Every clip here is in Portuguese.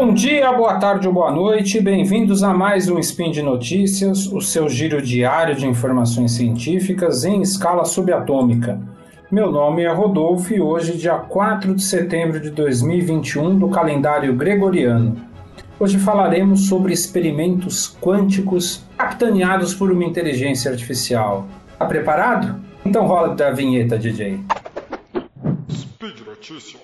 Bom dia, boa tarde ou boa noite, bem-vindos a mais um Spin de Notícias, o seu giro diário de informações científicas em escala subatômica. Meu nome é Rodolfo e hoje, dia 4 de setembro de 2021, do calendário gregoriano. Hoje falaremos sobre experimentos quânticos capitaneados por uma inteligência artificial. Tá preparado? Então rola da vinheta, DJ. Speed Notícias.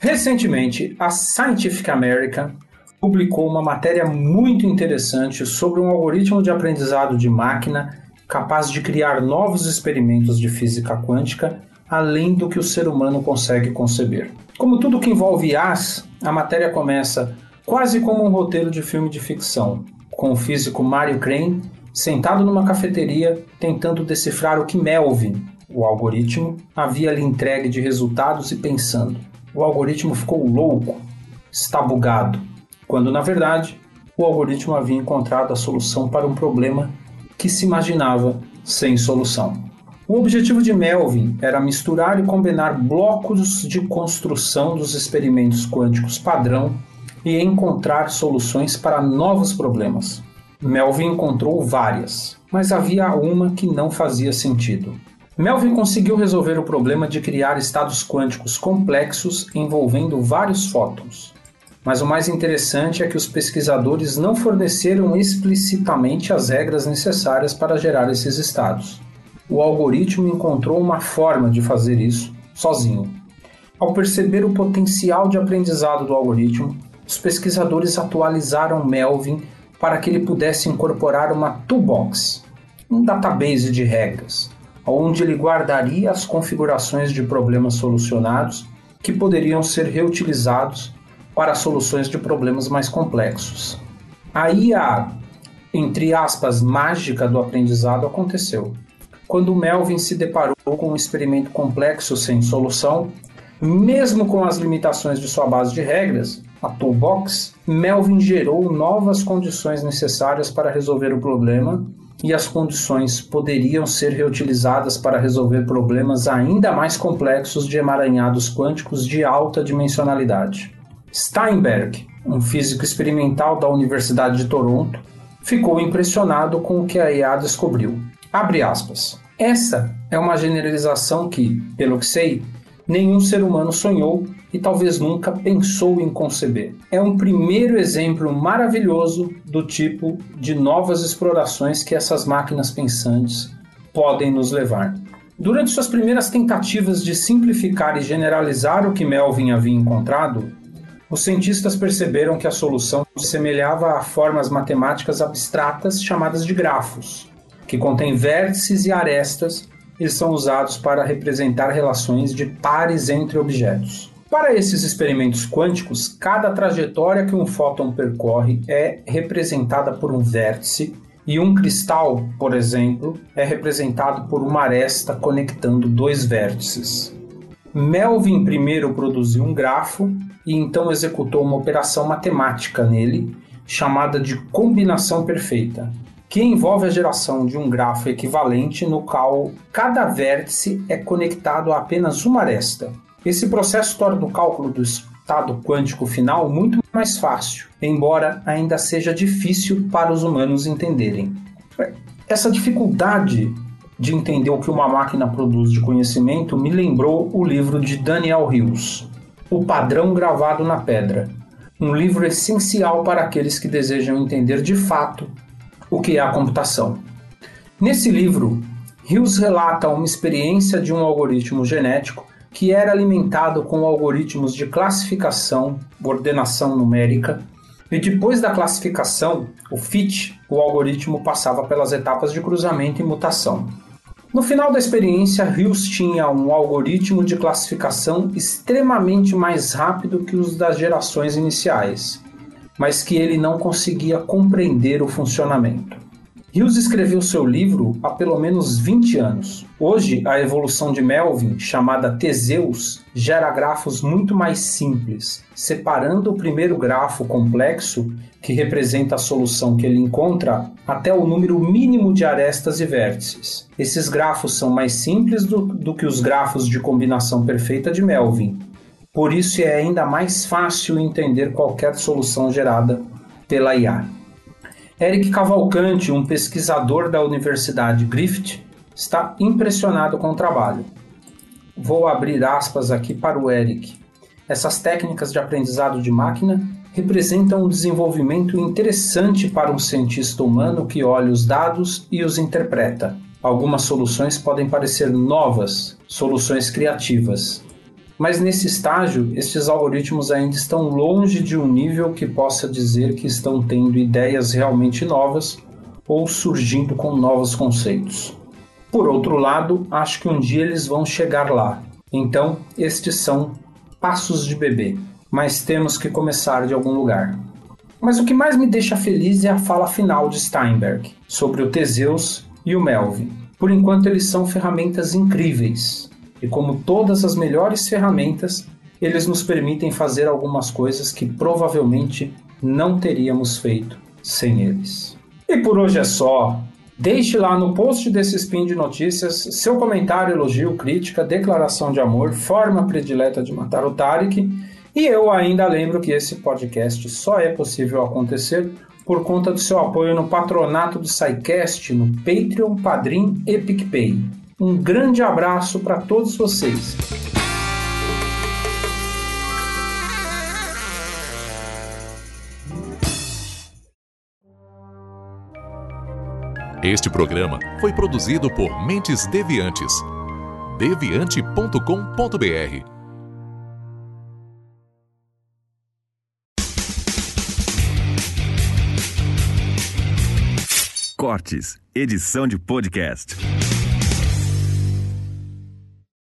Recentemente, a Scientific American publicou uma matéria muito interessante sobre um algoritmo de aprendizado de máquina capaz de criar novos experimentos de física quântica além do que o ser humano consegue conceber. Como tudo que envolve IAs, a matéria começa quase como um roteiro de filme de ficção, com o físico Mario Crane sentado numa cafeteria tentando decifrar o que Melvin, o algoritmo, havia lhe entregue de resultados e pensando: o algoritmo ficou louco, está bugado, quando na verdade o algoritmo havia encontrado a solução para um problema que se imaginava sem solução. O objetivo de Melvin era misturar e combinar blocos de construção dos experimentos quânticos padrão e encontrar soluções para novos problemas. Melvin encontrou várias, mas havia uma que não fazia sentido. Melvin conseguiu resolver o problema de criar estados quânticos complexos envolvendo vários fótons. Mas o mais interessante é que os pesquisadores não forneceram explicitamente as regras necessárias para gerar esses estados. O algoritmo encontrou uma forma de fazer isso sozinho. Ao perceber o potencial de aprendizado do algoritmo, os pesquisadores atualizaram Melvin para que ele pudesse incorporar uma toolbox, um database de regras, onde ele guardaria as configurações de problemas solucionados que poderiam ser reutilizados para soluções de problemas mais complexos. Aí a, entre aspas, mágica do aprendizado aconteceu. Quando Melvin se deparou com um experimento complexo sem solução, mesmo com as limitações de sua base de regras, a toolbox, Melvin gerou novas condições necessárias para resolver o problema, e as condições poderiam ser reutilizadas para resolver problemas ainda mais complexos de emaranhados quânticos de alta dimensionalidade. Steinberg, um físico experimental da Universidade de Toronto, ficou impressionado com o que a IA descobriu. Abre aspas. Essa é uma generalização que, pelo que sei, nenhum ser humano sonhou e talvez nunca pensou em conceber. É um primeiro exemplo maravilhoso do tipo de novas explorações que essas máquinas pensantes podem nos levar. Durante suas primeiras tentativas de simplificar e generalizar o que Melvin havia encontrado, os cientistas perceberam que a solução se assemelhava a formas matemáticas abstratas chamadas de grafos, que contêm vértices e arestas e são usados para representar relações de pares entre objetos. Para esses experimentos quânticos, cada trajetória que um fóton percorre é representada por um vértice e um cristal, por exemplo, é representado por uma aresta conectando dois vértices. Melvin primeiro produziu um grafo e então executou uma operação matemática nele, chamada de combinação perfeita, que envolve a geração de um grafo equivalente no qual cada vértice é conectado a apenas uma aresta. Esse processo torna o cálculo do estado quântico final muito mais fácil, embora ainda seja difícil para os humanos entenderem. Essa dificuldade de entender o que uma máquina produz de conhecimento me lembrou o livro de Daniel Hillis, O Padrão Gravado na Pedra, um livro essencial para aqueles que desejam entender de fato o que é a computação. Nesse livro, Hughes relata uma experiência de um algoritmo genético que era alimentado com algoritmos de classificação, ordenação numérica, e depois da classificação, o fit, o algoritmo passava pelas etapas de cruzamento e mutação. No final da experiência, Hughes tinha um algoritmo de classificação extremamente mais rápido que os das gerações iniciais, mas que ele não conseguia compreender o funcionamento. Hughes escreveu seu livro há pelo menos 20 anos. Hoje, a evolução de Melvin, chamada Teseus, gera grafos muito mais simples, separando o primeiro grafo complexo, que representa a solução que ele encontra, até o número mínimo de arestas e vértices. Esses grafos são mais simples do que os grafos de combinação perfeita de Melvin. Por isso é ainda mais fácil entender qualquer solução gerada pela IA. Eric Cavalcanti, um pesquisador da Universidade Griffith, está impressionado com o trabalho. Vou abrir aspas aqui para o Eric. Essas técnicas de aprendizado de máquina representam um desenvolvimento interessante para um cientista humano que olha os dados e os interpreta. Algumas soluções podem parecer novas, soluções criativas. Mas nesse estágio, estes algoritmos ainda estão longe de um nível que possa dizer que estão tendo ideias realmente novas ou surgindo com novos conceitos. Por outro lado, acho que um dia eles vão chegar lá. Então, estes são passos de bebê, mas temos que começar de algum lugar. Mas o que mais me deixa feliz é a fala final de Steinberg sobre o Teseus e o Melvin. Por enquanto, eles são ferramentas incríveis. E como todas as melhores ferramentas, eles nos permitem fazer algumas coisas que provavelmente não teríamos feito sem eles. E por hoje é só. Deixe lá no post desse Spin de Notícias seu comentário, elogio, crítica, declaração de amor, forma predileta de matar o Tarek. E eu ainda lembro que esse podcast só é possível acontecer por conta do seu apoio no patronato do SciCast, no Patreon, Padrim e EpicPay. Um grande abraço para todos vocês. Este programa foi produzido por Mentes Deviantes. Deviante.com.br Cortes, edição de podcast.